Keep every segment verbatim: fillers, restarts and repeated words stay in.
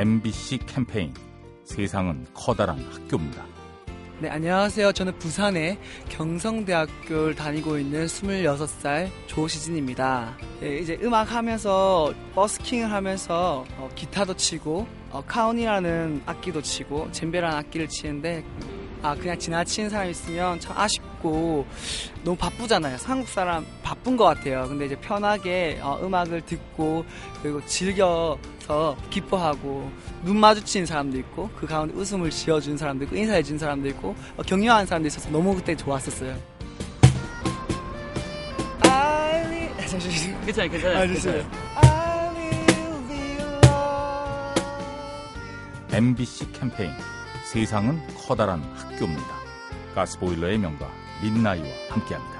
엠비씨 캠페인 세상은 커다란 학교입니다. 네, 안녕하세요. 저는 부산의 경성대학교를 다니고 있는 스물여섯 살 조시진입니다. 네, 이제 음악하면서 버스킹을 하면서 어, 기타도 치고 어, 카운이라는 악기도 치고 젬베라는 악기를 치는데 아 그냥 지나치는 사람이 있으면 참 아쉽고 너무 바쁘잖아요. 한국 사람 바쁜 것 같아요. 근데 이제 편하게 어, 음악을 듣고 그리고 즐겨서 기뻐하고 눈 마주치는 사람도 있고 그 가운데 웃음을 지어주는 사람도 있고 인사해주는 사람도 있고 어, 격려하는 사람도 있어서 너무 그때 좋았었어요. 괜찮아요, 괜찮아요. 괜찮아요. 괜찮아요. 엠비씨 캠페인 세상은 커다란 학교입니다. 가스보일러의 명가 민나이와 함께합니다.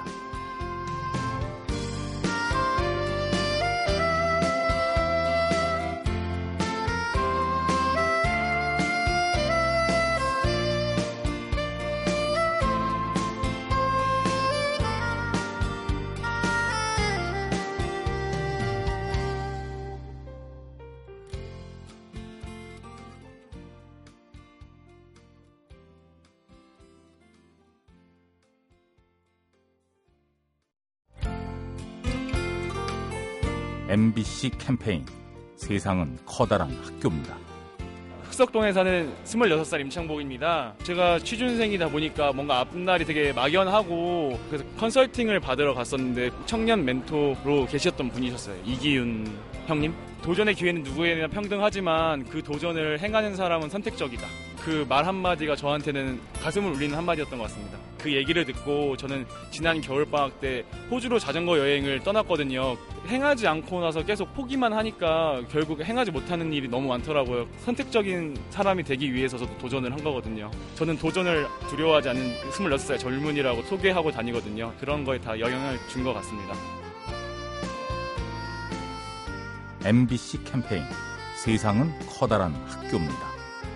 엠비씨 캠페인 세상은 커다란 학교입니다. 흑석동에 사는 스물여섯 살 임창복입니다. 제가 취준생이다 보니까 뭔가 앞날이 되게 막연하고 그래서 컨설팅을 받으러 갔었는데 청년 멘토로 계셨던 분이셨어요. 이기윤 형님. 도전의 기회는 누구에게나 평등하지만 그 도전을 행하는 사람은 선택적이다. 그 말 한마디가 저한테는 가슴을 울리는 한마디였던 것 같습니다. 그 얘기를 듣고 저는 지난 겨울방학 때 호주로 자전거 여행을 떠났거든요. 행하지 않고 나서 계속 포기만 하니까 결국 행하지 못하는 일이 너무 많더라고요. 선택적인 사람이 되기 위해서 저도 도전을 한 거거든요. 저는 도전을 두려워하지 않는 스물여섯 살 젊은이라고 소개하고 다니거든요. 그런 거에 다 영향을 준 것 같습니다. 엠비씨 캠페인 세상은 커다란 학교입니다.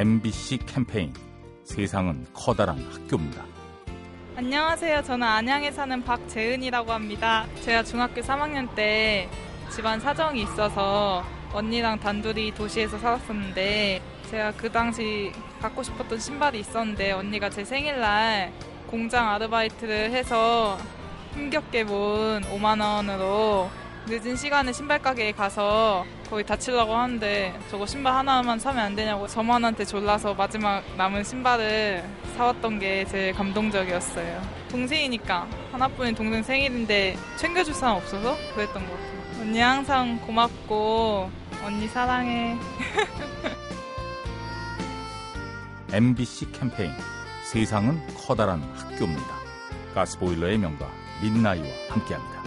엠비씨 캠페인 세상은 커다란 학교입니다. 안녕하세요. 저는 안양에 사는 박재은이라고 합니다. 제가 중학교 삼 학년 때 집안 사정이 있어서 언니랑 단둘이 도시에서 살았었는데 제가 그 당시 갖고 싶었던 신발이 있었는데 언니가 제 생일날 공장 아르바이트를 해서 힘겹게 모은 오만 원으로 늦은 시간에 신발 가게에 가서 거의 다치려고 하는데 저거 신발 하나만 사면 안 되냐고 점원한테 졸라서 마지막 남은 신발을 사왔던 게 제일 감동적이었어요. 동생이니까 하나뿐인 동생 생일인데 챙겨줄 사람 없어서 그랬던 것 같아요. 언니 항상 고맙고 언니 사랑해. 엠비씨 캠페인 세상은 커다란 학교입니다. 가스보일러의 명가 민나이와 함께합니다.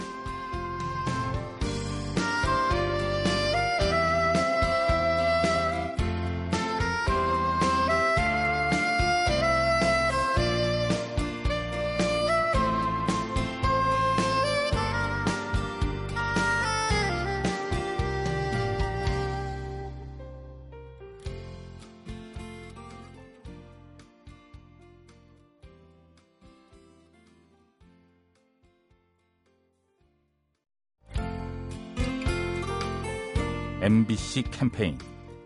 엠비씨 캠페인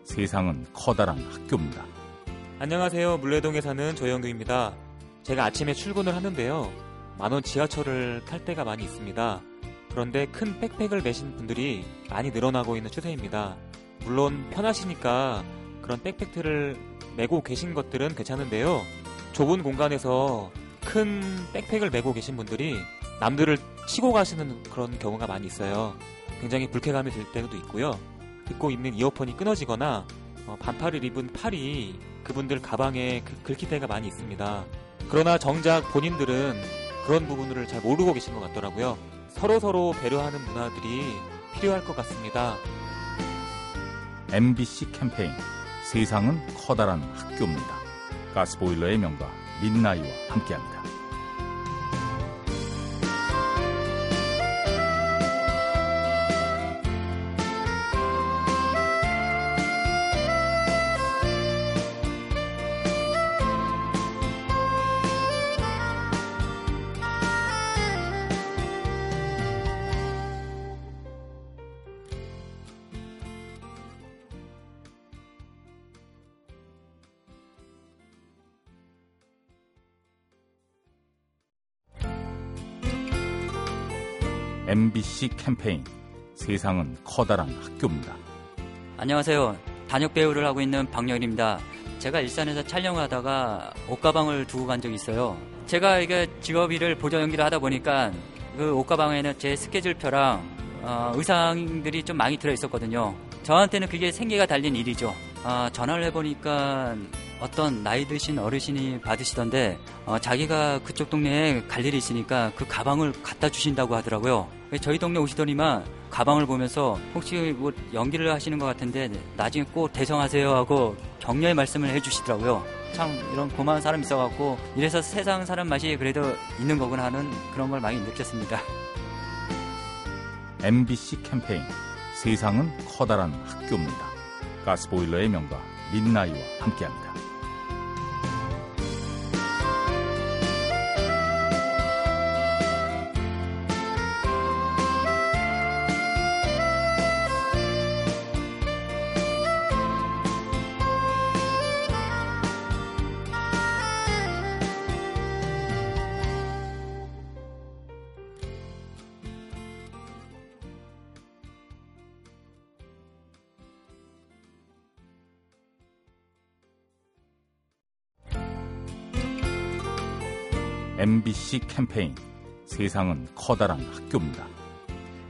세상은 커다란 학교입니다. 안녕하세요. 물레동에 사는 조영규입니다. 제가 아침에 출근을 하는데요. 만원 지하철을 탈 때가 많이 있습니다. 그런데 큰 백팩을 메신 분들이 많이 늘어나고 있는 추세입니다. 물론 편하시니까 그런 백팩들을 메고 계신 것들은 괜찮은데요. 좁은 공간에서 큰 백팩을 메고 계신 분들이 남들을 치고 가시는 그런 경우가 많이 있어요. 굉장히 불쾌감이 들 때도 있고요. 듣고 있는 이어폰이 끊어지거나 반팔을 입은 팔이 그분들 가방에 긁힐 때가 많이 있습니다. 그러나 정작 본인들은 그런 부분을 잘 모르고 계신 것 같더라고요. 서로서로 배려하는 문화들이 필요할 것 같습니다. 엠비씨 캠페인 세상은 커다란 학교입니다. 가스보일러의 명가 민나이와 함께합니다. 엠비씨 캠페인 세상은 커다란 학교입니다. 안녕하세요. 단역 배우를 하고 있는 박영일입니다. 제가 일산에서 촬영을 하다가 옷가방을 두고 간 적이 있어요. 제가 이게 직업 일을 보조 연기를 하다 보니까 그 옷가방에는 제 스케줄표랑 어, 의상들이 좀 많이 들어있었거든요. 저한테는 그게 생계가 달린 일이죠. 어, 전화를 해보니까 어떤 나이 드신 어르신이 받으시던데 어, 자기가 그쪽 동네에 갈 일이 있으니까 그 가방을 갖다 주신다고 하더라고요. 저희 동네 오시더니만 가방을 보면서 혹시 뭐 연기를 하시는 것 같은데 나중에 꼭 대성하세요 하고 격려의 말씀을 해주시더라고요. 참 이런 고마운 사람이 있어갖고 이래서 세상 사람 맛이 그래도 있는 거구나 하는 그런 걸 많이 느꼈습니다. 엠비씨 캠페인 세상은 커다란 학교입니다. 가스보일러의 명가 민나이와 함께합니다. 엠비씨 캠페인 세상은 커다란 학교입니다.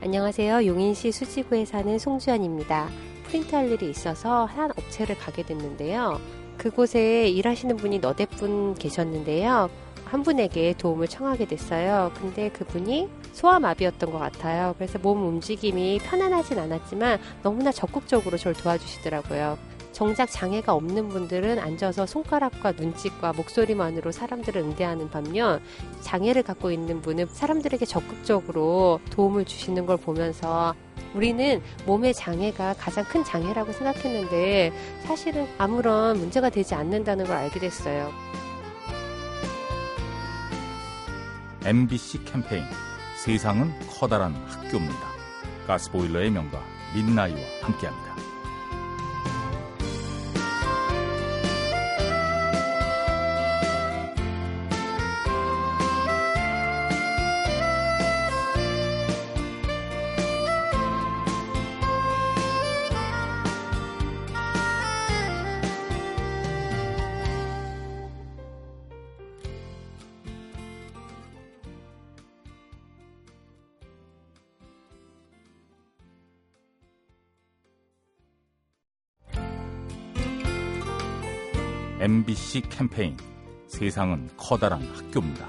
안녕하세요. 용인시 수지구에 사는 송주연입니다. 프린트할 일이 있어서 한 업체를 가게 됐는데요. 그곳에 일하시는 분이 너댓 분 계셨는데요. 한 분에게 도움을 청하게 됐어요. 근데 그분이 소아마비였던 것 같아요. 그래서 몸 움직임이 편안하진 않았지만 너무나 적극적으로 저를 도와주시더라고요. 정작 장애가 없는 분들은 앉아서 손가락과 눈짓과 목소리만으로 사람들을 응대하는 반면 장애를 갖고 있는 분은 사람들에게 적극적으로 도움을 주시는 걸 보면서 우리는 몸의 장애가 가장 큰 장애라고 생각했는데 사실은 아무런 문제가 되지 않는다는 걸 알게 됐어요. 엠비씨 캠페인 세상은 커다란 학교입니다. 가스보일러의 명가 민나이와 함께합니다. 엠비씨 캠페인 세상은 커다란 학교입니다.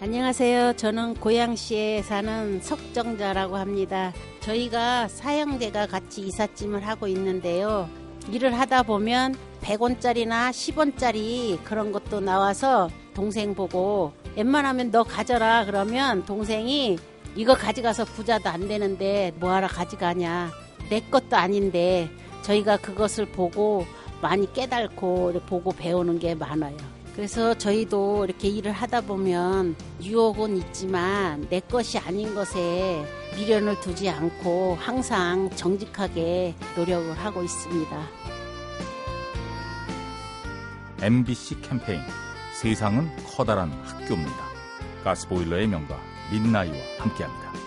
안녕하세요. 저는 고양시에 사는 석정자라고 합니다. 저희가 사형제가 같이 이삿짐을 하고 있는데요. 일을 하다 보면 백 원짜리나 십 원짜리 그런 것도 나와서 동생 보고 웬만하면 너 가져라 그러면 동생이 이거 가져가서 부자도 안 되는데 뭐하러 가져가냐. 내 것도 아닌데 저희가 그것을 보고 많이 깨달고 보고 배우는 게 많아요. 그래서 저희도 이렇게 일을 하다 보면 유혹은 있지만 내 것이 아닌 것에 미련을 두지 않고 항상 정직하게 노력을 하고 있습니다. 엠비씨 캠페인 세상은 커다란 학교입니다. 가스보일러의 명가 민나이와 함께합니다.